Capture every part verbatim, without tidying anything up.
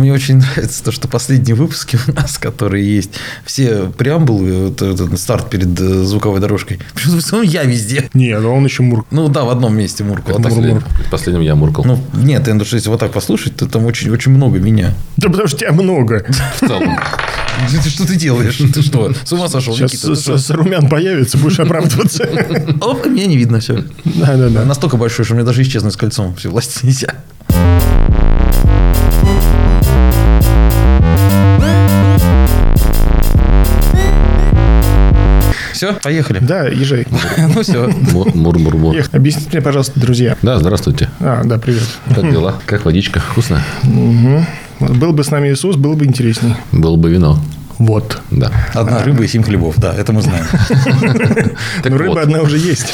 Мне очень нравится то, что последние выпуски у нас, которые есть, все преамбулы, вот, этот старт перед звуковой дорожкой. Почему-то я везде. Не, но он еще мурк. Ну да, в одном месте муркал. А Послед... Последним я муркал. Ну, нет, я, если вот так послушать, то там очень, очень много меня. Да потому что тебя много. В целом. Что ты делаешь? Ты что, с ума сошел, Никита? Сейчас румян появится, будешь оправдываться. Лобка меня не видно все. Да-да-да. Настолько большой, что мне даже исчезнуть с кольцом все власти нельзя. Все, поехали. Да, езжай. Ну все. Мур-мур-мур. Объясните мне, пожалуйста, друзья. Да, здравствуйте. А, да, привет. Как дела? Как водичка? Вкусно? Был бы с нами Иисус, было бы интереснее. Было бы вино. Вот. Да. Одна а. рыба и семь хлебов, да, это мы знаем. Но рыба одна уже есть.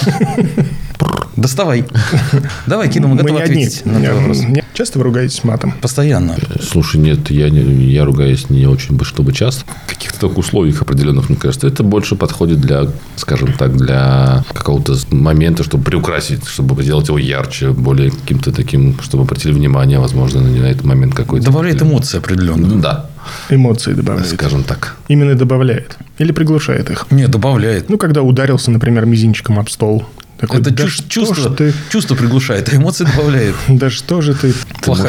Доставай. Давай, Кирилл, мы готовы ответить на твой вопрос. Часто вы ругаетесь матом? Постоянно. Слушай, нет, я, я ругаюсь не очень, чтобы часто. В каких-то условиях определенных, мне кажется, это больше подходит для, скажем так, для какого-то момента, чтобы приукрасить, чтобы сделать его ярче, более каким-то таким, чтобы обратили внимание, возможно, на этот момент какой-то. Добавляет эмоции определенные. Да. Эмоции добавляет. Скажем так. Именно добавляет. Или приглушает их. Не, добавляет. Ну, когда ударился, например, мизинчиком об стол. Такой, это да чувство, чувство, ты... чувство приглушает, а эмоции добавляет. Да что же ты, плохой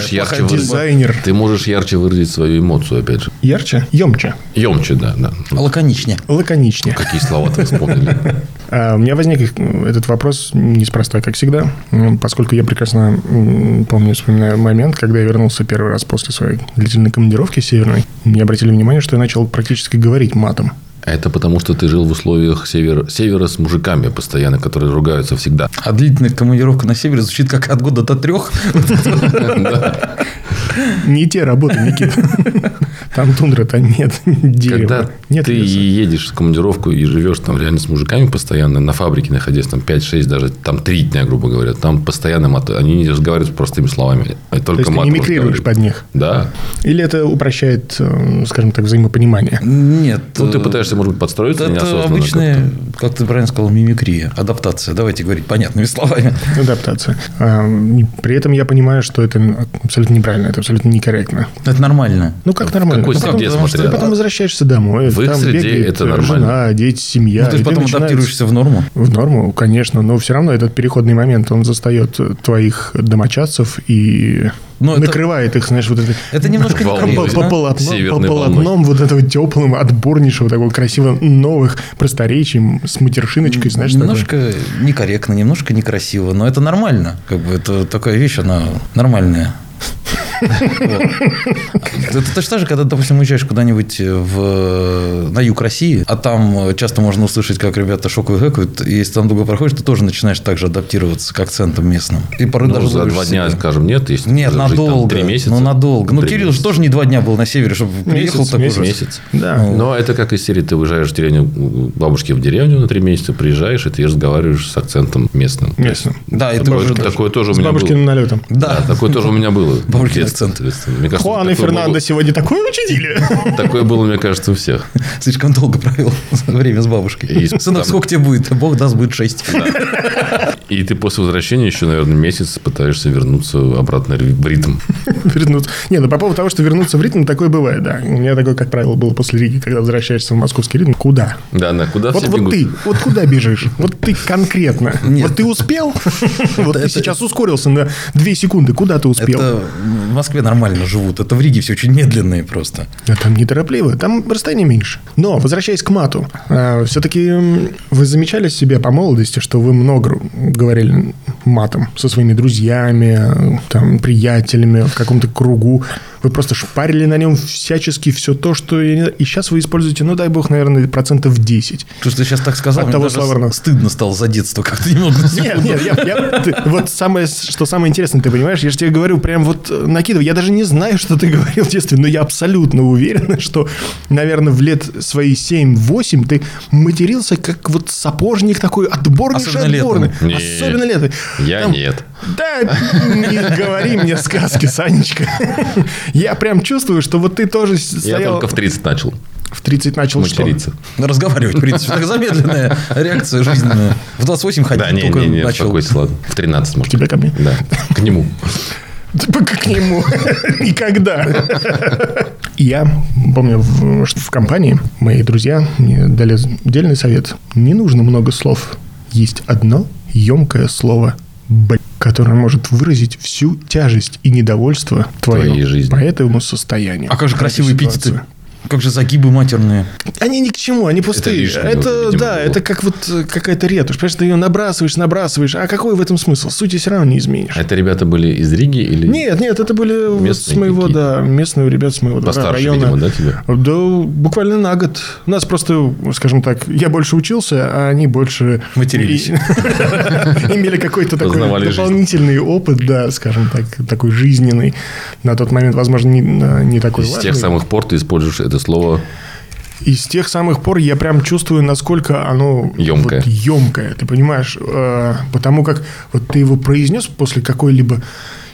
дизайнер. Ты можешь ярче выразить свою эмоцию, опять же. Ярче? Емче. Емче, да. да. Лаконичнее. Лаконичнее. Ну, какие слова-то вспомнили. У меня возник этот вопрос неспроста, как всегда, поскольку я прекрасно помню, вспоминаю момент, когда я вернулся первый раз после своей длительной командировки северной. Мне обратили внимание, что я начал практически говорить матом. Это потому, что ты жил в условиях севера, севера с мужиками постоянно, которые ругаются всегда. А длительная командировка на севере звучит как от года до трех. Не те работы, Никита. Там тундра, там нет дерева. Когда ты едешь в командировку и живешь там реально с мужиками постоянно, на фабрике находясь, там пять-шесть, даже там три дня, грубо говоря, там постоянно мат. Они не разговаривают простыми словами. То есть, ты не мимикрируешь под них? Да. Или это упрощает, скажем так, взаимопонимание? Нет. Ну, ты пытаешься, может быть, подстроиться это неосознанно. Это обычная, как-то. как ты правильно сказал, мимикрия, адаптация. Давайте говорить понятными словами. Адаптация. При этом я понимаю, что это абсолютно неправильно, это абсолютно некорректно. Это нормально. Ну, как нормально? Какой ну, потом, среде, смотри, ты да. потом возвращаешься домой. В их там среде бегает это нормально. Жена, дети, семья. Ну, ты же потом начинается... адаптируешься в норму. В норму, конечно. Но все равно этот переходный момент, он застает твоих домочадцев и... Но накрывает это, их, знаешь, вот это... Это немножко волнует, по, да? по, полотно, по полотном вот этого теплым, отборнейшего, такого красивого, новых, просторечий, с матершиночкой, знаешь. Немножко такой. Некорректно, немножко некрасиво, но это нормально. Как бы это такая вещь, она нормальная. Это точно же, когда, допустим, уезжаешь куда-нибудь на юг России, а там часто можно услышать, как ребята шокают, гэкают, и если там долго проходишь, ты тоже начинаешь так же адаптироваться к акцентам местным. И порой даже за два дня, скажем, нет, если нет, надолго, три месяца. Ну, надолго. Ну, Кирилл же тоже не два дня был на севере, чтобы приехал такой же. Месяц. Да. Но это как из серии, ты уезжаешь в деревню, бабушки в деревню на три месяца, приезжаешь, и ты разговариваешь с акцентом местным. Местным. Да, это уже такое тоже у меня было. С бабушкиным налетом. Да, такое тоже у меня было. Бабушкин акцент. Хуан и Фернандо было... сегодня такое учудили. Такое было, мне кажется, у всех. Слишком долго провел время с бабушкой. И сынок, там... сколько тебе будет? Бог даст, будет шесть. Да. И ты после возвращения еще, наверное, месяц пытаешься вернуться обратно в ритм. Вернуться. Не, ну по поводу того, что вернуться в ритм, такое бывает, да. У меня такое, как правило, было после Риги, когда возвращаешься в московский ритм. Куда? Да, на куда вот, все вот бегут. Ты, вот куда бежишь? Вот ты конкретно. Нет. Вот ты успел? Вот это... ты сейчас ускорился на две секунды. Куда ты успел? Это... В Москве нормально живут. Это в Риге все очень медленные просто. А там неторопливо. Там расстояние меньше. Но, возвращаясь к мату, все-таки вы замечали себе по молодости, что вы много говорили матом со своими друзьями, там, приятелями в каком-то кругу? Вы просто шпарили на нем всячески все то, что... И сейчас вы используете, ну, дай бог, наверное, процентов десять. То, что ты сейчас так сказал, от того словарного. Стыдно стало за детство как-то немного. Нет, нет, я, я, ты, вот самое, что самое интересное, ты понимаешь, я же тебе говорю, прям вот накидываю. Я даже не знаю, что ты говорил в детстве, но я абсолютно уверен, что, наверное, в лет свои семь-восемь ты матерился как вот сапожник такой, отборнейший, отборный. Нет. Особенно летом. Я там... нет. Да, не говори мне сказки, Санечка. Я прям чувствую, что вот ты тоже стоял... Я только в тридцать начал. В тридцать начал материться. Что? Разговаривать в тридцать. Так замедленная реакция жизненная. В двадцать восемь ходить только начал. Да, не, не, не, успокойся, ладно. В тринадцать, может. Тебя ко мне? Да, к нему. к нему никогда. Я помню, что в компании мои друзья мне дали дельный совет. Не нужно много слов. Есть одно емкое слово «б», которое может выразить всю тяжесть и недовольство твоему по этому состоянию. А как же красивые эпитеты? Как же загибы матерные? Они ни к чему, они пустые. Это, лишнее, это видимо, да, было. Это как вот какая-то ретушь. Понимаешь, ты ее набрасываешь, набрасываешь. А какой в этом смысл? Сути все равно не изменишь. А это ребята были из Риги или? Нет, нет, это были вот с моего, какие? Да, местные ребята с моего постарше, района. Видимо, да, тебе? Да, буквально на год. У нас просто, скажем так, я больше учился, а они больше матерились, имели какой-то такой дополнительный опыт, да, скажем так, такой жизненный. На тот момент, возможно, не такой важный. С тех самых пор ты используешь это слово. И с тех самых пор я прям чувствую, насколько оно емкое. Вот, емкое, ты понимаешь? Потому как вот ты его произнес после какой-либо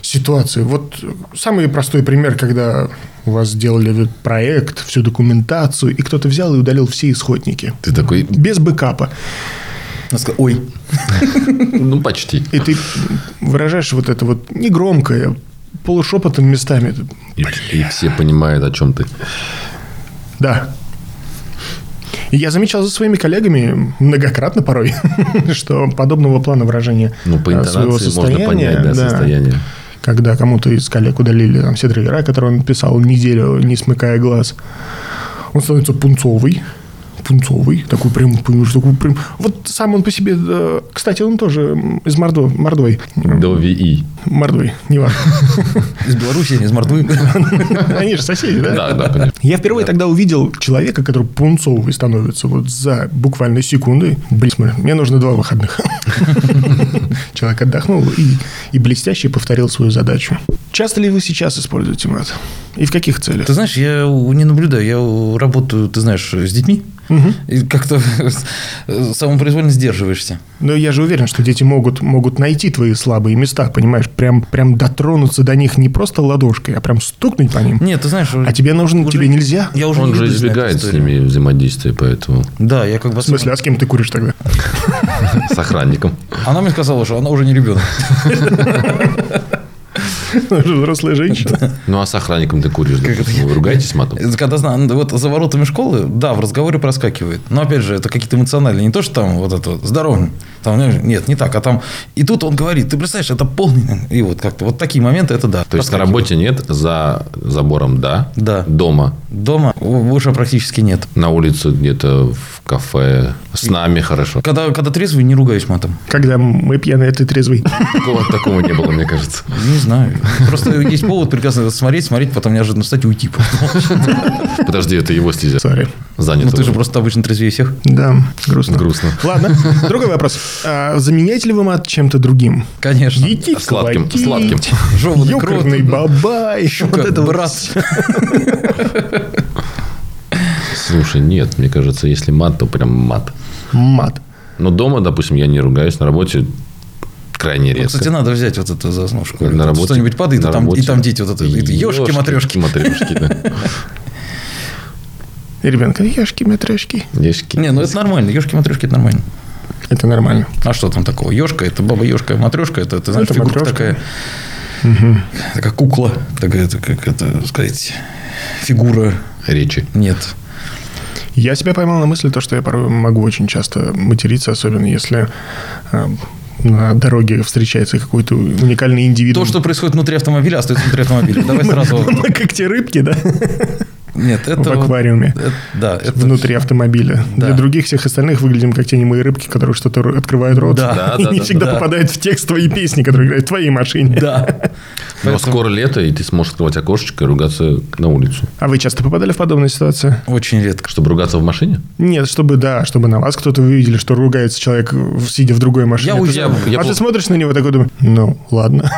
ситуации. Вот самый простой пример, когда у вас сделали проект, всю документацию, и кто-то взял и удалил все исходники. Ты такой... Без бэкапа. Ой. Ну, почти. И ты выражаешь вот это вот негромкое, полушепотом местами. И все понимают, о чем ты. Да. И я замечал за своими коллегами многократно порой, что подобного плана выражения ну, по своего состояния, можно понять, да, да, состояние. Когда кому-то из коллег удалили там, все драйвера, которые он писал неделю, не смыкая глаз, он становится пунцовый. Пунцовый, такой прям, такой прям. Вот сам он по себе, да, кстати, он тоже из Мордо, Мордвой. Довии. Мордвой, не важно. Из Беларуси, из Мордвы. Они же соседи, да? Да, да, понятно. Я впервые тогда увидел человека, который пунцовый становится вот за буквально секунды. Блин, смотри, мне нужно два выходных. Человек отдохнул и, и блестяще повторил свою задачу. Часто ли вы сейчас используете мат? И в каких целях? Ты знаешь, я не наблюдаю. Я работаю, ты знаешь, с детьми. Угу. И как-то самопроизвольно сдерживаешься. Но я же уверен, что дети могут, могут найти твои слабые места, понимаешь? Прям, прям дотронуться до них не просто ладошкой, а прям стукнуть по ним. Нет, ты знаешь... А тебе нужно, уже, тебе нельзя? Я уже Он не же избегает с ними взаимодействия, поэтому... Да, я как бы... В смысле, а с кем ты куришь тогда? С охранником. Она мне сказала, что она уже не ребенок. Она же взрослая женщина. Ну, а с охранником ты куришь, да? Вы ругаетесь матом? Когда вот за воротами школы, да, в разговоре проскакивает. Но, опять же, это какие-то эмоциональные. Не то, что там вот это вот, здорово. Там, нет, не так. А там... И тут он говорит, ты представляешь, это полный... И вот как-то вот такие моменты, это да. То есть, на работе нет, за забором да. Да. Дома. Дома уже практически нет. На улице где-то, в кафе. С нами хорошо. Когда, когда трезвый, не ругаюсь матом. Когда мы пьяные, ты трезвый. Такого не было, мне кажется. Не знаю. Просто есть повод прекрасно смотреть, смотреть, потом неожиданно встать и уйти. Подожди, это его стезя. Sorry. Занято. Ну, ты же просто обычно трезвее всех. Да, грустно. Грустно. Ладно, другой вопрос. А заменяете ли вы мат чем-то другим? Конечно. Идите, сладким. Хватить, сладким. Жеванный крот. Ёкарный бабай. Щука, вот это брат. Слушай, нет, мне кажется, если мат, то прям мат. Мат. Но дома, допустим, я не ругаюсь, на работе... крайне редко. Ну, кстати, надо взять вот это за основу школы. На работе, что-нибудь падает, на и, там, и там дети вот это. Ёшки-матрешки. Ребенка, ёшки-матрешки. Не, ну это нормально. Ёшки-матрешки – это нормально. Это нормально. А что там такого? Ёшка – это баба-ёшка, матрешка – это, ты знаешь, фигурка такая. Такая кукла. Такая, как это сказать, фигура. Речи. Нет. Я себя поймал на мысли, то, что я порой могу очень часто материться, особенно если... на дороге встречается какой-то уникальный индивидуум. То, что происходит внутри автомобиля, остается внутри автомобиля. Давай сразу... Мы как те рыбки, да? Нет, это... В аквариуме. Да. Внутри автомобиля. Для других всех остальных выглядим как те немые рыбки, которые что-то открывают рот. И не всегда попадают в текст твоей песни, которая играет в твоей машине. Да. Но скоро лето, и ты сможешь открывать окошечко и ругаться на улицу. А вы часто попадали в подобные ситуации? Очень редко. Чтобы ругаться в машине? Нет, чтобы, да, чтобы на вас кто-то увидел, что ругается человек, сидя в другой машине. Я уезжаю. А ты смотришь на него такой, думаешь, ну, ладно.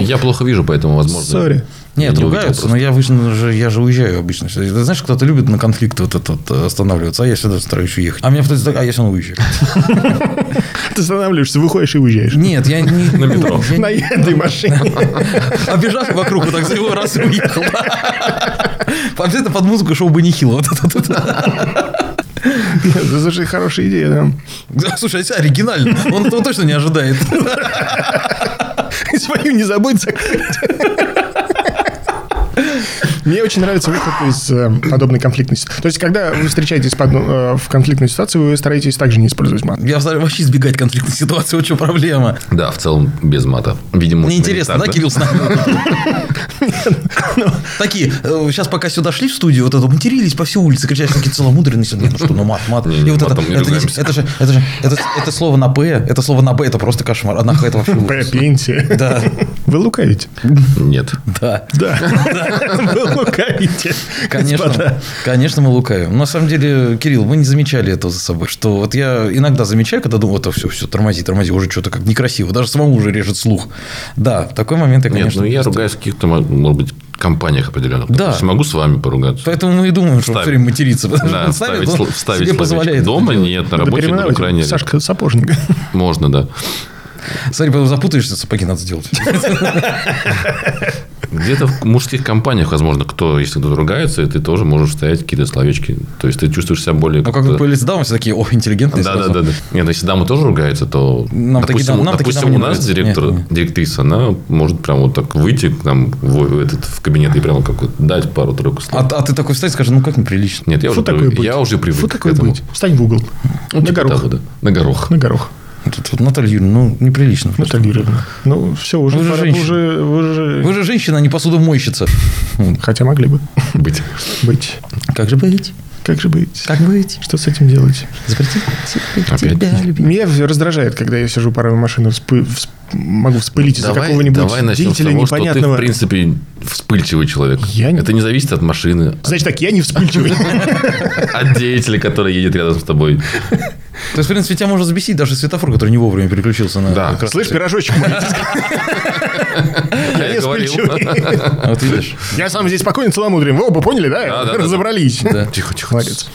Я плохо вижу, поэтому, возможно... Sorry. Нет, я ругаются, не но я, обычно, я же уезжаю обычно. Ты знаешь, кто-то любит на конфликт вот этот останавливаться, а я всегда стараюсь уехать. А меня кто-то так, а я все равно уезжаю. Ты останавливаешься, выходишь и уезжаешь. Нет, я не... На метро. На этой машине. Обежав вокруг, вот так за него раз и уехал. Вообще-то под музыку шоу бы не хило. Это, слушай, хорошая идея, да? Слушай, это оригинально. Он этого точно не ожидает. И свою не забудь закрыть. Мне очень нравится выход из э, подобной конфликтной ситуации. То есть, когда вы встречаетесь под, э, в конфликтной ситуации, вы стараетесь также не использовать мат. Я стараюсь вообще избегать конфликтной ситуации, вот что проблема. Да, в целом без мата. Видимо, мне интересно, да, Кирилл с нами? Такие, сейчас пока сюда шли в студию, вот это матерились по всей улице, кричали, такие целомудренные, ну что, ну мат, мат. И вот это, это же, это же, это слово на П, это слово на Б, это просто кошмар. А на Х это вообще ужас. Пенсия. Да. Вы лукавите? Нет. Да. Да. Вы лукавите. Конечно, конечно, мы лукавим. На самом деле, Кирилл, вы не замечали этого за собой, что вот я иногда замечаю, когда думаю, это все, все, тормози, тормози, уже что-то как некрасиво, даже самому уже режет слух. Да, в такой момент я, конечно... Нет, ну я ругаюсь в каких-то, может быть, компаниях определенных. Да. То есть, могу с вами поругаться. Поэтому мы и думаем, что все время материться. Да, вставить словечко. Дома нет, на работе на Украине. Сашка сапожник. Можно, да. Смотри, потом запутаешься, сапоги надо сделать. Где-то в мужских компаниях, возможно, кто, если кто-то ругается, и ты тоже можешь вставить какие-то словечки. То есть, ты чувствуешь себя более... Ну, как бы если дамы все такие, о, интеллигентные. Да-да-да. Нет, если дамы тоже ругаются, то... Нам допустим, дам, нам допустим у нас директор, нет, нет. директриса, она может прям вот так выйти к нам в, этот, в кабинет и прям как вот дать пару-тройку слов. А, а ты такой встань и скажи, ну, как неприлично. Нет, я, уже, прив... я уже привык Фу к такое этому. Быть? Встань в угол. Ну, на, типа горох. Того, да. на горох. На горох. Тут вот Наталья Юрьевна, ну, неприлично. Наталья Юрьевна, ну, все, уже... Вы же, пора, уже, вы же... Вы же женщина, а не посудомойщица. Хотя могли бы. Быть. Быть. Как же быть? Как же быть? Как быть? Что с этим делать? Запретить тебя любить. Меня раздражает, когда я сижу порой в машине, вспы... могу вспылить из-за какого-нибудь давай начнем деятеля с того, непонятного. Что ты, в принципе, вспыльчивый человек. Я не... Это не зависит от машины. Значит так, я не вспыльчивый. От деятеля, который едет рядом с тобой. То есть, в принципе, тебя можно взбесить даже светофор, который не вовремя переключился на... Да. Слышь, пирожочек мой. Я не вспыльчивый. Вот видишь. Я сам здесь спокойно целомудрен. Вы оба поняли, да? Разобрались. Тихо, тихо. Молодец.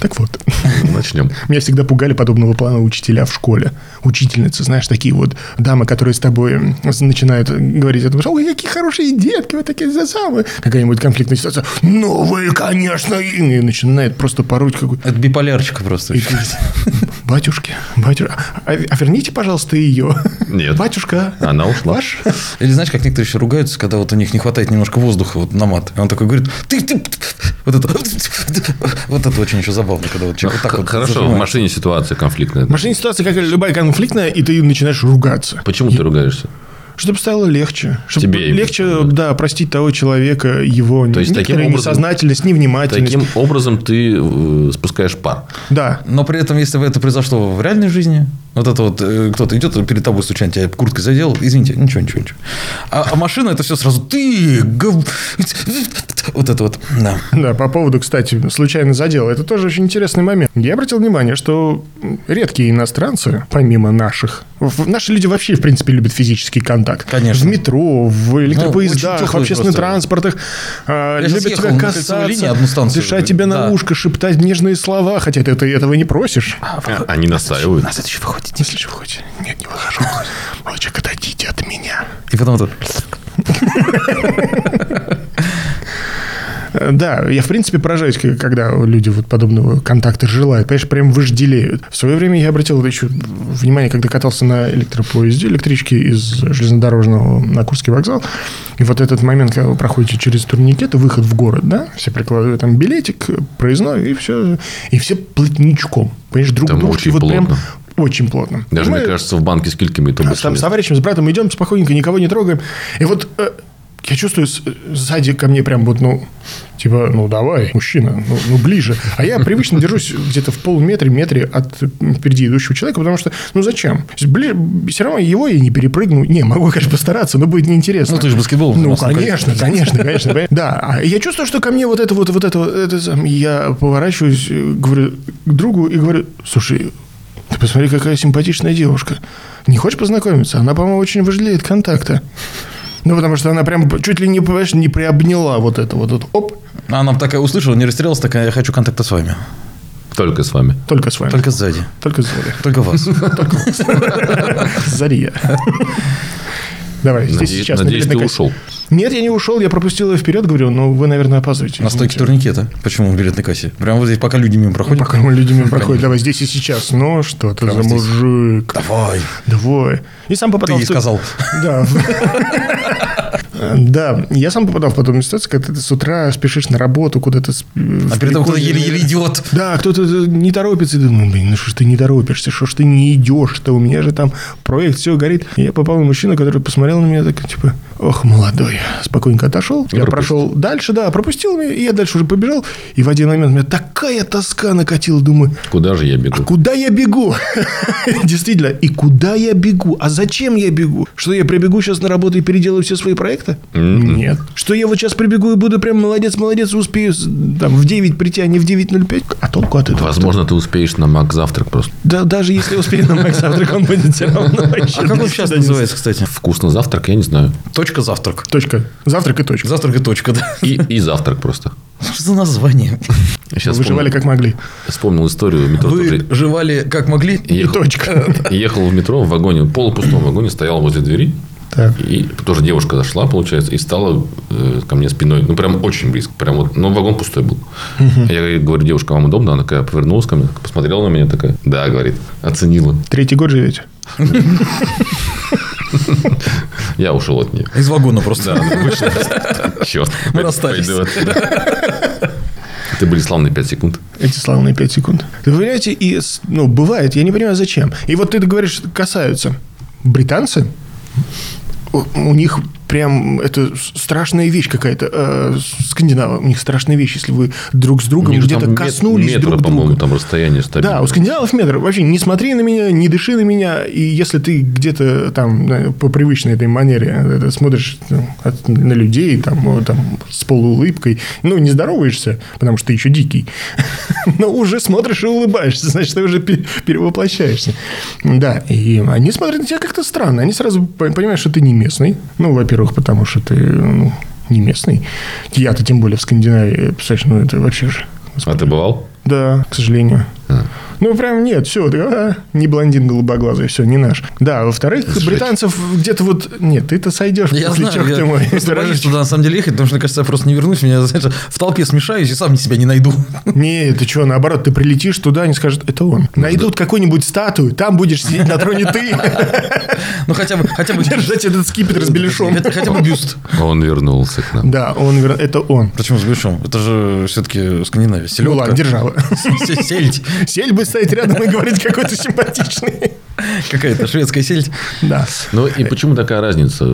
Так вот. Начнем. Меня всегда пугали подобного плана учителя в школе. Учительницы, знаешь, такие вот дамы, которые с тобой начинают говорить о том, что, ой, какие хорошие детки, вы такие за самые. Какая-нибудь конфликтная ситуация. Ну, вы, конечно. И начинает просто пороть какую-то... Это биполярчика просто. Батюшки, батюшка, а, а верните, пожалуйста, ее. Нет. Батюшка. Она ушла. Ваш? Или знаешь, как некоторые еще ругаются, когда вот у них не хватает немножко воздуха вот на мат. И он такой говорит, ты, ты, вот это, вот это очень еще забавно, когда вот человек вот так вот. Хорошо, в машине ситуация конфликтная. В машине ситуация, как любая конфликтная, и ты начинаешь ругаться. Почему ты ругаешься? Чтобы стало легче. Чтобы тебе легче, да, простить того человека, его то есть, таким образом, несознательность, невнимательность. Таким образом ты спускаешь пар. Да. Но при этом, если бы это произошло в реальной жизни, вот это вот кто-то идет перед тобой случайно, тебя курткой задел, извините, ничего, ничего, ничего. А, а машина это все сразу ты... Вот это вот. Да. Да, по поводу, кстати, случайно задела. Это тоже очень интересный момент. Я обратил внимание, что редкие иностранцы, помимо наших, наши люди вообще, в принципе, любят физический контакт. Конечно. В метро, в электропоездах, ну, в общественных просто. Транспортах. Я любят тебя касаться, дышать тебе да. на ушко, шептать нежные слова. Хотя ты этого не просишь. А, а, они настаивают. На следующий выходите. На следующий выходите. Нет, не выхожу. Молодчик, отойдите от меня. И потом вот... Да, я, в принципе, поражаюсь, когда люди вот подобного контакта желают. Понимаешь, прям вожделеют. В свое время я обратил еще внимание, когда катался на электропоезде, электричке из железнодорожного на Курский вокзал. И вот этот момент, когда вы проходите через турникет, выход в город, да? Все прикладывают там билетик, проездной, и все. И все плотничком. Понимаешь, друг там дружки вот плотно. Прям... Очень плотно. Даже, и мне мы... кажется, в банке с кильками это больше. Там нет. С товарищем, с братом идем спокойненько, никого не трогаем. И вот... Я чувствую, сзади ко мне прям вот, ну, типа, ну, давай, мужчина, ну, ну ближе. А я привычно держусь где-то в полуметре, метре от впереди идущего человека, потому что, ну, зачем? Бли... Все равно его я не перепрыгну. Не, могу, конечно, постараться, но будет неинтересно. Ну, ты же баскетбол. Ну, конечно, конечно, конечно. Да, я чувствую, что ко мне вот это вот, вот это вот, я поворачиваюсь, говорю к другу и говорю, слушай, ты посмотри, какая симпатичная девушка. Не хочешь познакомиться? Она, по-моему, очень вожделеет контакта. Ну, потому что она прям чуть ли не, понимаешь, не приобняла вот это вот, вот. Оп. Она такая услышала, не растерялась, такая, я хочу контакта с вами. Только с вами. Только с вами. Только сзади. Только сзади. Только вас. Только вас. Зария. Давай, здесь сейчас. Надеюсь, ты ушел. Нет, я не ушел, я пропустил ее вперед, говорю, ну вы, наверное, опаздываете. На стойке турникета. Почему он говорит на кассе? Прямо вот здесь, пока люди мимо проходят. Пока мы люди мимо проходят. Давай здесь и сейчас. Ну, что ты за мужик? Давай. Давай. И сам попадал. Ты ей сказал. Да. Да, я сам попадал в подобную ситуацию, когда ты с утра спешишь на работу, куда-то... А перед тобой кто-то еле-еле идет. Да, кто-то не торопится. И думаю, блин, ну что ж ты не торопишься, что ж ты не идешь-то, у меня же там проект, все горит. И я попал в мужчину, который посмотрел на меня, так, типа, ох, молодой. Спокойненько отошел, я прошел дальше, да, пропустил меня, и я дальше уже побежал. И в один момент у меня такая тоска накатила, думаю... Куда же я бегу? А куда я бегу? Действительно, и куда я бегу? А зачем я бегу? Что я прибегу сейчас на работу и переделаю все свои проекты? Mm-hmm. Нет. Что я вот сейчас прибегу и буду прям молодец-молодец, успею там, в девять прийти, а не в девять ноль пять. А толку от этого? Возможно, ты успеешь на Мак-завтрак просто. Да, даже если успею на Мак-завтрак, он будет все равно. А как он сейчас называется, кстати? Вкусно завтрак, я не знаю. Точка завтрак. Точка. Завтрак и точка. Завтрак и точка, да. И завтрак просто. Что за название? Выживали как могли. Вспомнил историю метро. Выживали как могли и точка. Ехал в метро в вагоне, полупустом вагоне, стоял возле двери. Так. И тоже девушка зашла, получается, и стала э, ко мне спиной. Ну, прям очень близко. Прям вот, ну, вагон пустой был. Uh-huh. Я говорю, девушка, вам удобно? Она такая повернулась ко мне, посмотрела на меня, такая, да, говорит, оценила. Третий год живете? Я ушел от нее. Из вагона просто. Да, она вышла. Черт. Мы расстались. Это были славные пять секунд. Эти славные пять секунд. Вы понимаете, и, ну, бывает, я не понимаю, зачем. И вот ты говоришь, касаются британцы. У них прям это страшная вещь какая-то. Скандинавы, у них страшная вещь, если вы друг с другом где-то мет, коснулись метра, друг друга. Метра, по-моему, там расстояние стабильное. Да, у скандинавов метр. Вообще, не смотри на меня, не дыши на меня. И если ты где-то там по привычной этой манере смотришь на людей там, там, с полуулыбкой, ну, не здороваешься, потому что ты еще дикий, но уже смотришь и улыбаешься, значит, ты уже перевоплощаешься. Да, и они смотрят на тебя как-то странно. Они сразу понимают, что ты не местный. Ну, во-первых, потому что ты, ну, не местный. Я-то тем более в Скандинавии, представляешь, ну, это вообще же... Господи. А ты бывал? Да, к сожалению. А. Ну, прям нет, все, а, не блондин голубоглазый, все, не наш. Да, во-вторых, это британцев жить. Где-то вот... Нет, ты-то сойдешь. Я знаю, плечах, я ты мой, просто боюсь туда на самом деле ехать, потому что, мне кажется, я просто не вернусь, меня, знаешь, в толпе смешаюсь и сам себя не найду. Нет, ты что, наоборот, ты прилетишь туда, они скажут, это он. Найдут да. какую-нибудь статую, там будешь сидеть на троне ты. Ну, хотя бы... Держать этот скипетр с беляшом. Хотя бы бюст. Он вернулся к нам. Да, он вернулся, это он. Почему с беляшом? Это же все-таки Скандинавия. Ну, ладно, держава. Сельдь. Сельдь будет стоять рядом и говорить какой-то симпатичный. Какая-то шведская сельдь. Да. Ну, и почему такая разница?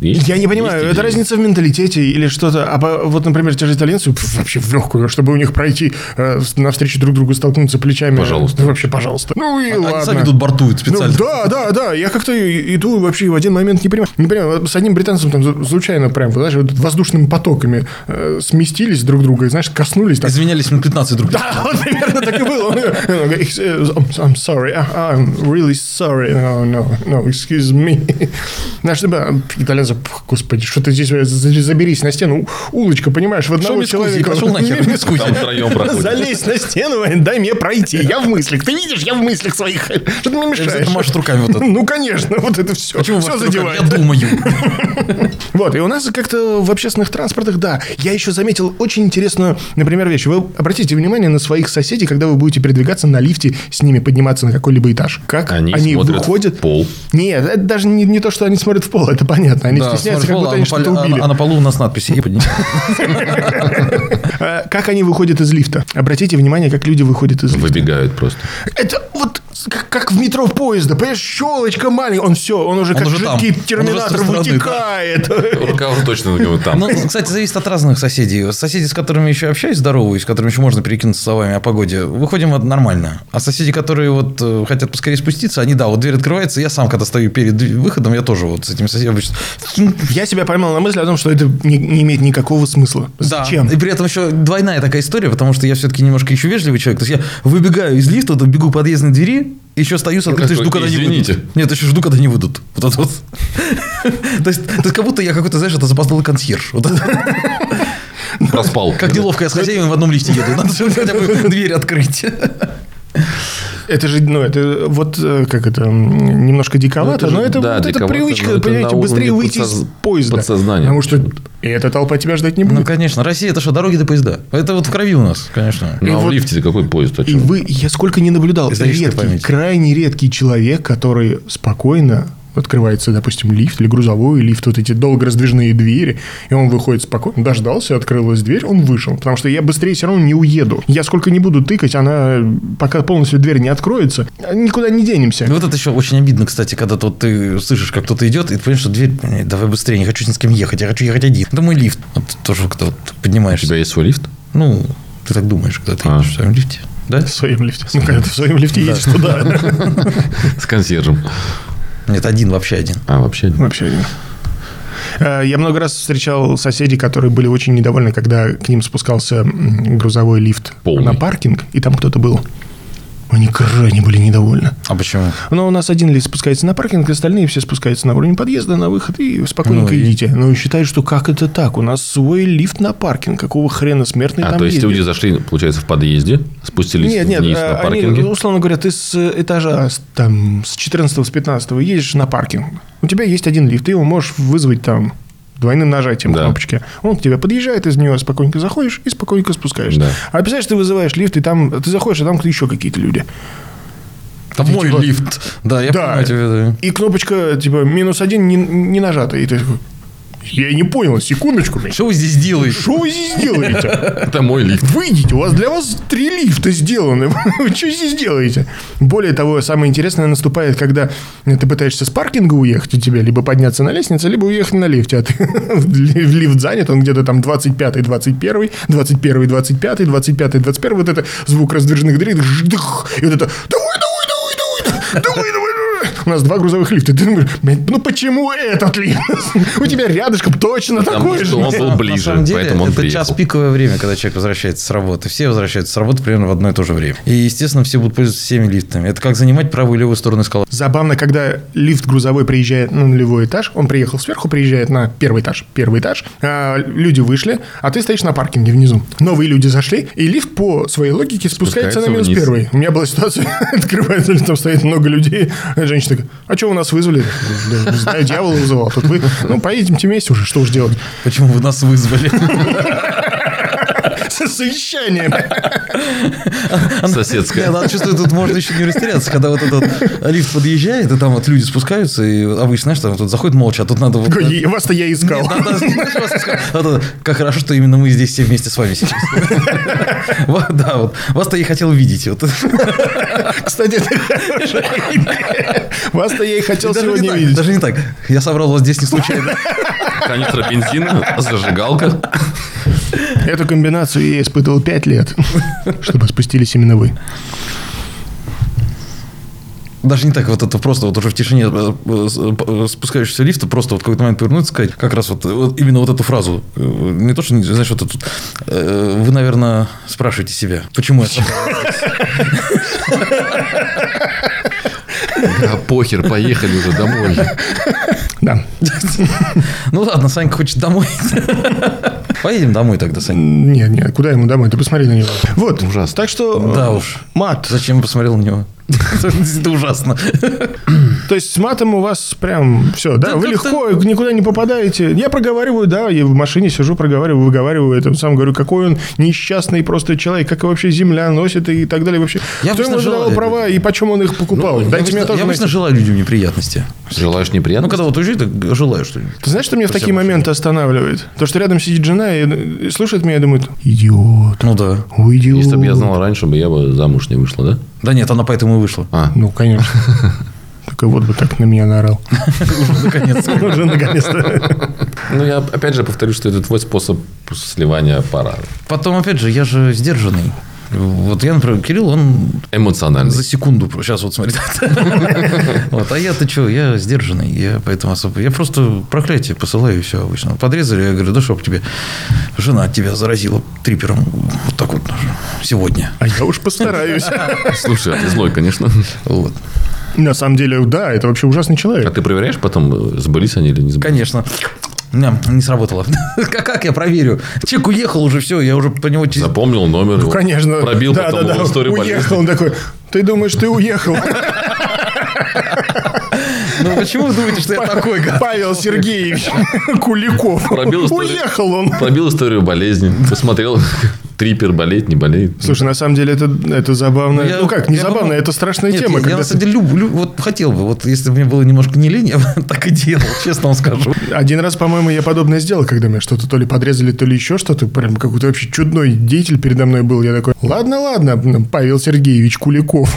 Есть? Я не понимаю, есть это идея? Разница в менталитете или что-то. А вот, например, те же итальянцы вообще в легкую, чтобы у них пройти э, навстречу друг другу, столкнуться плечами. Пожалуйста. Ну, вообще, пожалуйста. Ну и а, ладно. Они сами тут бортуют специально. Ну, да, да, да. Я как-то иду вообще в один момент не понимаю. Не понимаю, с одним британцем там случайно прям, знаешь, вот воздушными потоками э, сместились друг друга и, знаешь, коснулись. Так. Извинялись на пятнадцать друг друга. Да, вот примерно так и было. I'm sorry. I'm really sorry. No, no, no, excuse me. Знаешь, итальянцы. Господи, что ты здесь заберись на стену. Улочка, понимаешь, в одного человека. Пошел нахер. Залезь на стену, дай мне пройти. Я в мыслях. Ты видишь, я в мыслях своих. Что ты мне мешаешь? Ты машешь руками вот это. Ну, конечно, вот это все. Почему все задевает? Я думаю. Вот, и у нас как-то в общественных транспортах, да. Я еще заметил очень интересную, например, вещь. Вы обратите внимание на своих соседей, когда вы будете передвигаться на лифте с ними, подниматься на какой-либо этаж. Как они выходят? В пол. Нет, это даже не, не то, что они смотрят в пол, это понятно. Они да, стесняются, как будто они что-то убили. А, а на полу у нас надписи. Как они выходят из лифта? Обратите внимание, как люди выходят из лифта. Выбегают просто. Это вот как в метро поезда. Понимаешь, щелочка маленькая. Он все, он уже как жидкий терминатор вытекает. Рука уже точно там. Ну, кстати, зависит от разных соседей. Соседи, с которыми еще общаюсь, здороваюсь, с которыми еще можно перекинуться словами о погоде, выходим нормально. А соседи, которые вот хотят поскорее спуститься, они, да, вот дверь открывается. Я сам, когда стою перед выходом, я тоже вот с этими соседями... Я себя поймал на мысли о том, что это не, не имеет никакого смысла. Зачем? Да. И при этом еще двойная такая история, потому что я все-таки немножко еще вежливый человек. То есть я выбегаю из лифта, бегу к подъездной двери, еще стою с открытой, жду, когда извините. Не выйдут. Нет, еще жду, когда не выйдут. Вот это вот. То есть как будто я какой-то, знаешь, это запоздал консьерж. Проспал. Как неловко я с хозяином в одном лифте еду. Надо хотя бы дверь открыть. Это же, ну, это вот, как это, немножко диковато, ну, это же, но это, да, вот диковато, эта привычка, это, понимаете, быстрее выйти подсоз... из поезда. Подсознание. Потому что эта толпа тебя ждать не будет. Ну, конечно. Россия, это что, дороги до поезда? Это вот в крови у нас, конечно. Ну, а вот в лифте какой поезд? И вы, я сколько не наблюдал, редкий, крайне редкий человек, который спокойно... Открывается, допустим, лифт или грузовой лифт, вот эти долгораздвижные двери, и он выходит спокойно, дождался, открылась дверь, он вышел, потому что я быстрее все равно не уеду. Я сколько не буду тыкать, она, пока полностью дверь не откроется, никуда не денемся. Ну, вот это еще очень обидно, кстати, когда вот ты слышишь, как кто-то идет, и ты понимаешь, что дверь, давай быстрее, не хочу ни с кем ехать, я хочу ехать один. Это мой лифт. Вот тоже кто-то поднимаешься. У тебя есть свой лифт? Ну, ты так думаешь, когда ты едешь в своем лифте. Да? В своем лифте. Ну, когда ты в своем лифте едешь, то да. С консьержем. Нет, один, вообще один. А, вообще один. Вообще один. Я много раз встречал соседей, которые были очень недовольны, когда к ним спускался грузовой лифт полный на паркинг, и там кто-то был. Они крайне были недовольны. А почему? Но у нас один лифт спускается на паркинг, остальные все спускаются на уровень подъезда, на выход, и спокойненько ну, и... идите. Но считают, что как это так? У нас свой лифт на паркинг. Какого хрена смертный а, там ездит? А, то есть, люди зашли, получается, в подъезде, спустились нет, нет, вниз а, на паркинге? Нет, условно говоря, ты с этажа там, с четырнадцатого, с пятнадцатого едешь на паркинг. У тебя есть один лифт, ты его можешь вызвать там двойным нажатием да. кнопочки. Он к тебе подъезжает, из нее спокойненько заходишь и спокойненько спускаешься. Да. А представляешь, ты вызываешь лифт, и там ты заходишь, а там еще какие-то люди. Там мой типа... лифт. Да, я да. понимаю тебя. И кнопочка, типа, минус один не, не нажата. И ты такой... Я не понял, секундочку. Что вы здесь делаете? Что вы здесь делаете? Это мой лифт. Выйдите, у вас для вас три лифта сделаны. Вы что здесь делаете? Более того, самое интересное наступает, когда ты пытаешься с паркинга уехать, у тебя либо подняться на лестнице, либо уехать на лифте. А ты лифт занят, он где-то там двадцать пятый, двадцать первый, двадцать первый, двадцать пятый, двадцать первый. Вот это звук раздвижных дверей. И вот это... Давай, давай, давай, давай, давай, давай. У нас два грузовых лифта. Ты думаешь, ну почему этот лифт? У тебя рядышком точно такой же. Он был ближе, на самом деле, поэтому он это приехал. Час пиковое время, когда человек возвращается с работы. Все возвращаются с работы примерно в одно и то же время. И, естественно, все будут пользоваться всеми лифтами. Это как занимать правую и левую сторону скалы. Забавно, когда лифт грузовой приезжает на нулевой этаж, он приехал сверху, приезжает на первый этаж, первый этаж, а люди вышли, а ты стоишь на паркинге внизу. Новые люди зашли, и лифт по своей логике спускается, спускается на минус вниз. Первый. У меня была ситуация, открывается, там стоит много людей, женщина. А что вы нас вызвали? Да, не знаю, дьявол вызывал. Тут вы, ну, поедемте вместе уже, что уж делать. Почему вы нас вызвали? Со совещанием. Соседская. Она чувствует, тут можно еще не растеряться, когда вот этот лифт подъезжает, и там вот люди спускаются, а вы, знаешь, там тут заходят молча, а тут надо... Вас-то я искал. Как хорошо, что именно мы здесь все вместе с вами сейчас. Да, вот. Вас-то я хотел видеть. Кстати, вас-то я и хотел сегодня видеть. Даже не так. Я собрал вас здесь не случайно. Канистра бензина, зажигалка. Эту комбинацию я испытывал пять лет, чтобы спустились именно вы. Даже не так, вот это просто вот уже в тишине спускающегося лифта просто вот в какой-то момент повернуться и сказать как раз вот, вот именно вот эту фразу. Не то, что, знаешь, вот эту... Вы, наверное, спрашиваете себя, почему это? Да похер, поехали уже домой. Да. Ну ладно, Санька хочет домой. Поедем домой тогда, Саня. Нет, нет, куда ему домой? Ты посмотри на него. Вот. Ужасно. Так что... Да уж. Мат. Зачем посмотрел на него? Это ужасно. То есть, с матом у вас прям все, да? Вы легко никуда не попадаете. Я проговариваю, да, я в машине сижу, проговариваю, выговариваю. Я там сам говорю, какой он несчастный просто человек, как вообще земля носит и так далее вообще. Кто ему давал права и почем он их покупал? Я обычно желаю людям неприятности. Желаешь неприятности? Ну, когда вот уезжаешь, ты желаешь что-нибудь. Ты знаешь, что меня в такие моменты останавливает? То, что рядом сидит жена и слушает меня и думает, идиот. Ну да. Уйдет. Если бы я знал раньше, бы я бы замуж не вышла, да? Да нет, она поэтому и вышла. А. Ну, конечно. Только вот бы так на меня наорал. Наконец-то. Уже наконец-то. Ну, я опять же повторю, что это твой способ сливания пара. Потом, опять же, я же сдержанный. Вот я, например, Кирилл, он... Эмоциональный. За секунду. Сейчас вот смотри. Вот. А я-то что? Я сдержанный. Я поэтому особо... Я просто проклятие посылаю, и все обычно. Подрезали, я говорю, да чтоб тебе... Жена тебя заразила трипером. Вот так вот сегодня. А я уж постараюсь. Слушай, а ты злой, конечно. Вот. На самом деле, да, это вообще ужасный человек. А ты проверяешь потом, сбылись они или не сбылись? Конечно. Не сработало. Как я проверю? Человек уехал уже, все, я уже по нему... Запомнил номер, ну, конечно. Пробил, да, потом да, да. историю болезни. Уехал, он такой, ты думаешь, ты уехал? Ну, почему вы думаете, что я такой? Павел Сергеевич Куликов. Уехал он. Пробил историю болезни, посмотрел... Трипер болеет, не болеет. Слушай, на самом деле, это, это забавно. Я, ну, как, не забавно, могу... это страшная Нет, тема. Я, я на самом деле, люблю, вот хотел бы. Вот если бы мне было немножко не лень, я бы так и делал, честно вам скажу. Один раз, по-моему, я подобное сделал, когда меня что-то то ли подрезали, то ли еще что-то. Прям какой-то вообще чудной деятель передо мной был. Я такой, ладно, ладно, Павел Сергеевич Куликов.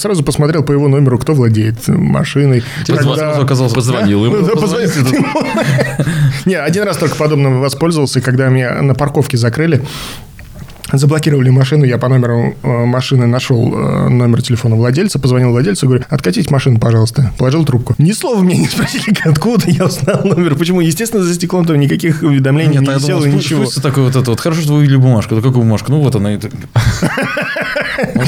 Сразу посмотрел по его номеру, кто владеет машиной. Сразу оказался, позвонил ему. Не, один раз только подобным воспользовался, когда меня на парковке закрыли. Заблокировали машину, я по номеру машины нашел номер телефона владельца, позвонил владельцу, говорю, откатите машину, пожалуйста. Положил трубку. Ни слова мне не спросили, откуда я узнал номер. Почему? Естественно, за стеклом там никаких уведомлений Нет, не висело, ничего. Нет, такой вот это вот. Хорошо, что вы увидели бумажку. Да какую бумажку? Ну, вот она. Это...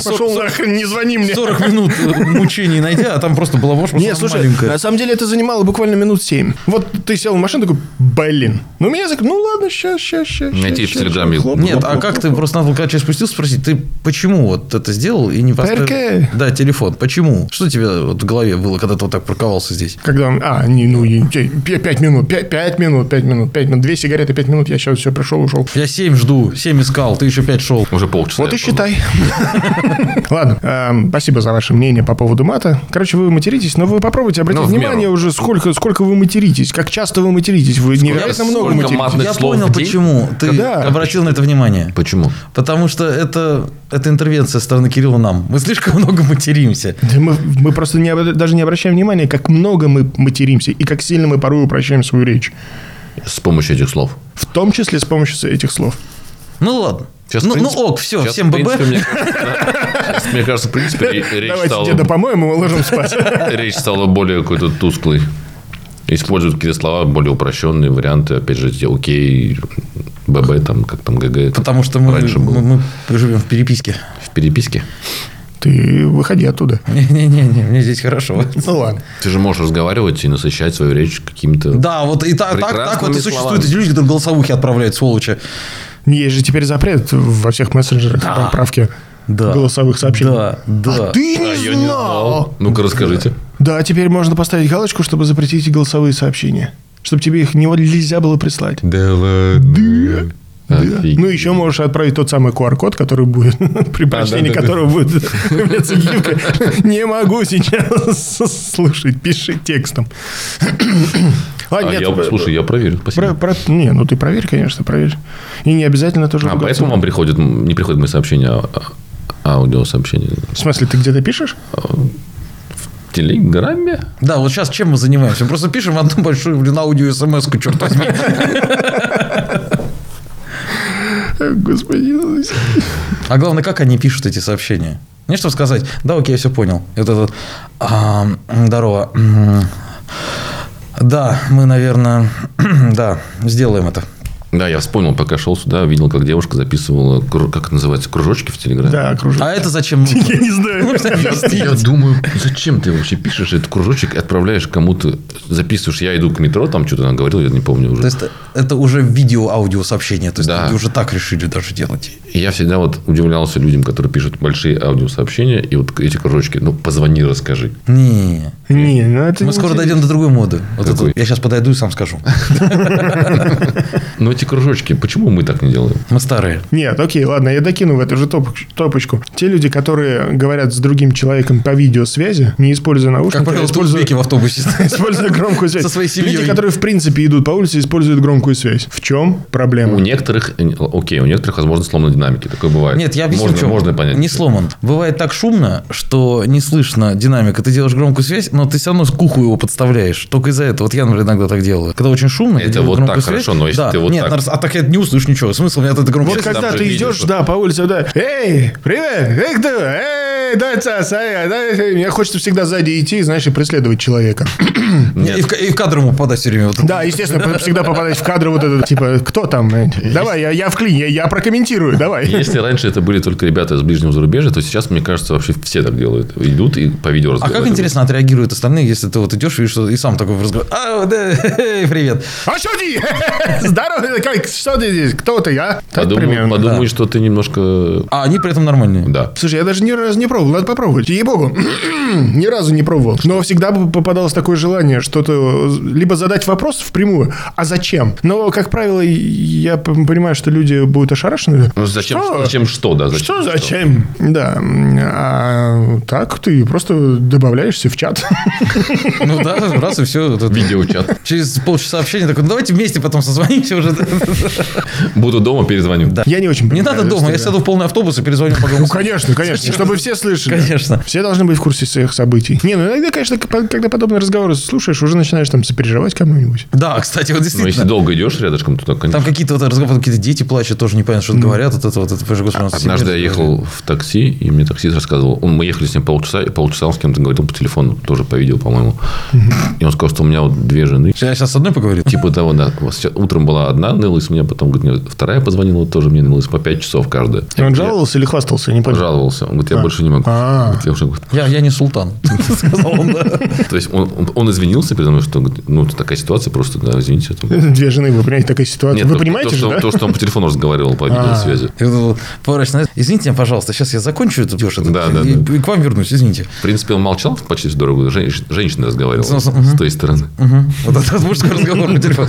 Пошел нахрен, не звони мне. сорок минут мучений найдя, а там просто была бумажка маленькая. Нет, слушай, на самом деле это занимало буквально минут семь. Вот ты сел в машину, такой, блин. Ну, меня закрыли. Ну, ладно, сейчас, сейчас, сейчас. Найти в телеграме. Нет, а как ты просто надо было, когда я спустился, спросить, ты почему вот это сделал и не поставил... ПРК. Да, телефон. Почему? Что тебе вот в голове было, когда ты вот так парковался здесь? Когда он... А, не, ну, пять минут, пять, пять минут, пять минут, пять минут. Две сигареты, пять минут, я сейчас все пришел, ушел. Я семь жду, семь искал, ты еще пять шел. Уже полчаса. Вот и считай. Ладно, спасибо за ваше мнение по поводу мата. Короче, вы материтесь, но вы попробуйте обратить внимание уже, сколько вы материтесь, как часто вы материтесь. Вы невероятно много материтесь. Я понял, почему ты обратил на это внимание. Почему? Потому что это, это интервенция со стороны Кирилла нам. Мы слишком много материмся. Да мы, мы просто не, даже не обращаем внимания, как много мы материмся и как сильно мы порой упрощаем свою речь. С помощью этих слов. В том числе с помощью этих слов. Ну ладно. Сейчас, ну, принципе, ну ок, все, сейчас, всем ББ. Принципе, мне, кажется, да, мне кажется, в принципе, речь Давайте стала... Давайте деда помоем, мы ложим спать. Речь стала более какой-то тусклой. Используют какие-то слова, более упрощенные варианты. Опять же, окей, ББ, там, как там, ГГ. Потому что мы, мы, мы живем в переписке. В переписке? Ты выходи оттуда. Не-не-не, мне здесь хорошо. Ну ладно. Ты же можешь разговаривать и насыщать свою речь каким-то... Да, вот и так, так, так вот и существуют эти люди, которые голосовухи отправляют, сволочи. Есть же теперь запрет во всех мессенджерах по отправке. Да. Голосовых сообщений. Да, да. А ты не, а знал. Я не знал. Ну-ка, расскажите. Да, теперь можно поставить галочку, чтобы запретить голосовые сообщения. Чтобы тебе их нельзя было прислать. Да ладно. Да. Ну, еще можешь отправить тот самый ку ар код, который будет, при прочтении а, да, да, которого да. будет появляться гифка. Не могу сейчас слушать, пиши текстом. А, а нет, я, слушай, я проверю, спасибо. Про, про, не, ну ты проверь, конечно, проверь. И не обязательно тоже... А поэтому вам приходит, не приходят мои сообщения, а аудиосообщения. В смысле, ты где-то пишешь? В Телеграме? Да, вот сейчас чем мы занимаемся? Мы просто пишем одну большую, блин, аудио-смс-ку, черт возьми. Господи. А главное, как они пишут эти сообщения? Не что сказать. Да, окей, я все понял. Это вот... Здорово. Да, мы, наверное, да, сделаем это. Да, я вспомнил, пока шел сюда, видел, как девушка записывала, как это называется, кружочки в Телеграме. Да, кружочки. А это зачем? Я не знаю. Я думаю, зачем ты вообще пишешь этот кружочек и отправляешь кому-то, записываешь, я иду к метро, там что-то она говорила, я не помню уже. То есть, это уже видео-аудиосообщение, то есть, люди уже так решили даже делать. Я всегда вот удивлялся людям, которые пишут большие аудиосообщения, и вот эти кружочки, ну, позвони, расскажи. Не. Не, ну это Мы скоро дойдем до другой моды. Я сейчас подойду и сам скажу. Ну, эти кружочки, почему мы так не делаем? Мы старые. Нет, окей, ладно, я докину в эту же топочку. Те люди, которые говорят с другим человеком по видеосвязи, не используя наушники... Как правило, используют в автобусе. Используя громкую связь. Со своей семьей. Люди, которые, в принципе, идут по улице, используют громкую связь. В чем проблема? У некоторых, окей, у некоторых, возможно, сломаны динамики. Такое бывает. Нет, я объясню, можно, можно понять. Не сломан. Бывает так шумно, что не слышно динамика. Ты делаешь громкую связь, но ты все равно куху его подставляешь. Только из-за этого. Вот я, например, иногда так делаю. Когда очень шумно, это я вот так связь, хорошо, но если да, ты вот нет, так... А так я не услышу ничего. Смысл мне от этого громкости. Вот когда ты идешь, да, по улице, да. Эй, привет, эй, кто, эй. эй, дай час, ай, дай. Мне хочется всегда сзади идти, знаешь, и преследовать человека. И в, и в кадр ему попадать все время. Вот да, естественно, всегда попадать в кадр вот этот, типа, кто там? Давай, я, я в клине, я прокомментирую, давай. Если раньше это были только ребята из ближнего зарубежья, то сейчас, мне кажется, вообще все так делают. Идут и по видео разговаривают. А как интересно отреагируют остальные, если ты вот идешь и, что, и сам такой разговариваешь. А, да, привет. А что ты? Здорово, как, что ты здесь? Кто ты, а? Подумай, что ты немножко... А они при этом нормальные. Да. Слушай, я даже ни разу не пробовал, надо попробовать. Ей-богу, ни разу не пробовал. Но всегда попадалось такое желание что-то... Либо задать вопрос впрямую, а зачем? Но, как правило, я понимаю, что люди будут ошарашены. Ну, зачем что? Зачем что, да? Зачем, что зачем? Что? Да. А так ты просто добавляешься в чат. Ну да, раз и все. Видеочат. Через полчаса общения такой, ну давайте вместе потом созвонимся уже. Буду дома, перезвоню. Да. Я не очень понимаю. Не надо дома, я сяду в полный автобус и перезвоню по голосу. Ну, конечно, конечно. Чтобы все слышали. Конечно. Все должны быть в курсе всех событий. Не, ну иногда, конечно, когда подобные разговоры слушаешь, уже начинаешь там сопереживать кому-нибудь. Да, кстати, вот действительно. Ну, если долго идешь рядышком, то так, конечно. Там какие-то вот разговоры, какие-то дети плачут, тоже непонятно, что говорят. Вот это вот, это, господи, а, однажды я ехал в такси, и мне таксист рассказывал. Он, мы ехали с ним полчаса, и полчаса он с кем-то говорил по телефону, тоже по видео, по-моему. И он сказал, что у меня вот две жены. Я сейчас с одной поговорю? Типа того, да. Утром была одна, нылась меня, потом говорит, вторая позвонила, тоже мне нылась по пять часов каждая. Он жаловался или хвастался? Не понял. Жаловался. Он говорит, я больше не могу. Я не султан. То есть, он извинился передо мной, что ну такая ситуация, просто, да, извините. Две жены, вы понимаете, такая ситуация. Вы понимаете же, да? То, что он по телефону разговаривал по видеосвязи. Извините меня, пожалуйста, сейчас я закончу это, и к вам вернусь, извините. В принципе, он молчал почти всю дорогу. Женщина разговаривала с той стороны. Вот этот мужской разговор по телефону.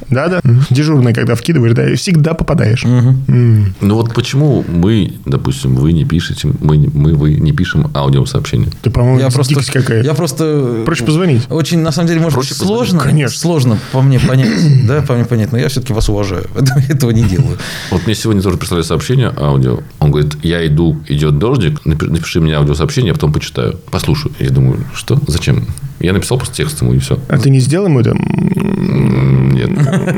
Да-да. Дежурный, когда вкидываешь, да, и всегда попадаешь. Ну вот почему мы, допустим, вы не пишете, мы, мы вы не пишем аудиосообщение? Ты, по-моему, я просто, какая-то. Я просто... Проще позвонить. Очень, на самом деле, может Проще быть, сложно. Конечно. Сложно по мне понять. Да, по мне понять. Но я все-таки вас уважаю. Этого не делаю. Вот мне сегодня тоже прислали сообщение аудио. Он говорит, я иду, идет дождик, напиши мне аудиосообщение, я потом почитаю. Послушаю. Я думаю, что? Зачем? Я написал просто текст ему, и все. А ты не сделал ему это? Нет.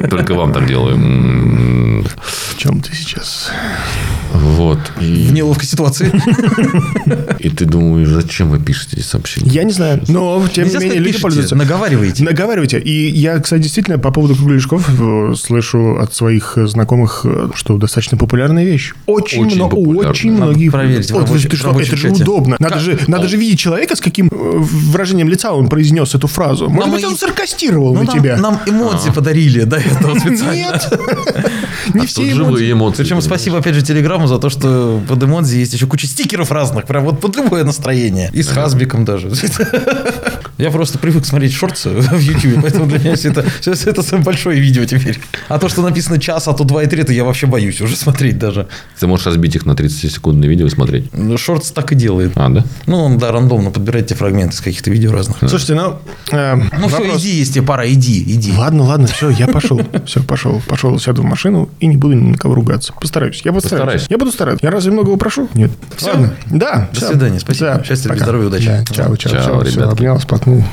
Только вам так делаю. В чем ты сейчас? Вот. И... В неловкой ситуации. И ты думаешь, зачем вы пишете эти сообщения? Я не знаю. Но, тем не менее, люди пользуются. Наговариваете. Наговариваете. И я, кстати, действительно по поводу кругляшков слышу от своих знакомых, что достаточно популярная вещь. Очень много. Очень многие. Проверьте. Это же удобно. Надо же видеть человека, с каким выражением лица он произнес эту фразу. Может быть, он саркастировал на тебя. Нам эмоции подарили до этого специально. Нет. Не все эмоции. Причем спасибо, опять же, Телеграму за то, что под эмодзи есть еще куча стикеров разных. Прям вот под любое настроение. И с хазбиком даже. Я просто привык смотреть шортсы в YouTube, поэтому для меня все это, все, все это самое большое видео теперь. А то, что написано час, а то два и три, то я вообще боюсь уже смотреть даже. Ты можешь разбить их на тридцатисекундное видео и смотреть? Ну, шортс так и делает. А, да? Ну, он, да, рандомно подбирает те фрагменты из каких-то видео разных. Да. Слушайте, ну... Э, ну, вопрос. Все, иди, если пора, иди, иди. Ладно, ладно, все, я пошел. Все, пошел, пошел, сяду в машину и не буду ни на кого ругаться. Постараюсь, я постараюсь. Постараюсь. Я буду стараться. Я разве многого прошу? Нет. Все. Ладно. Да. До все. Свидания, спасибо. Да. Счастья, пока. Здоровья, удачи. Да. Чао, чао, чао, чао, ребята. Обнялся, потнул.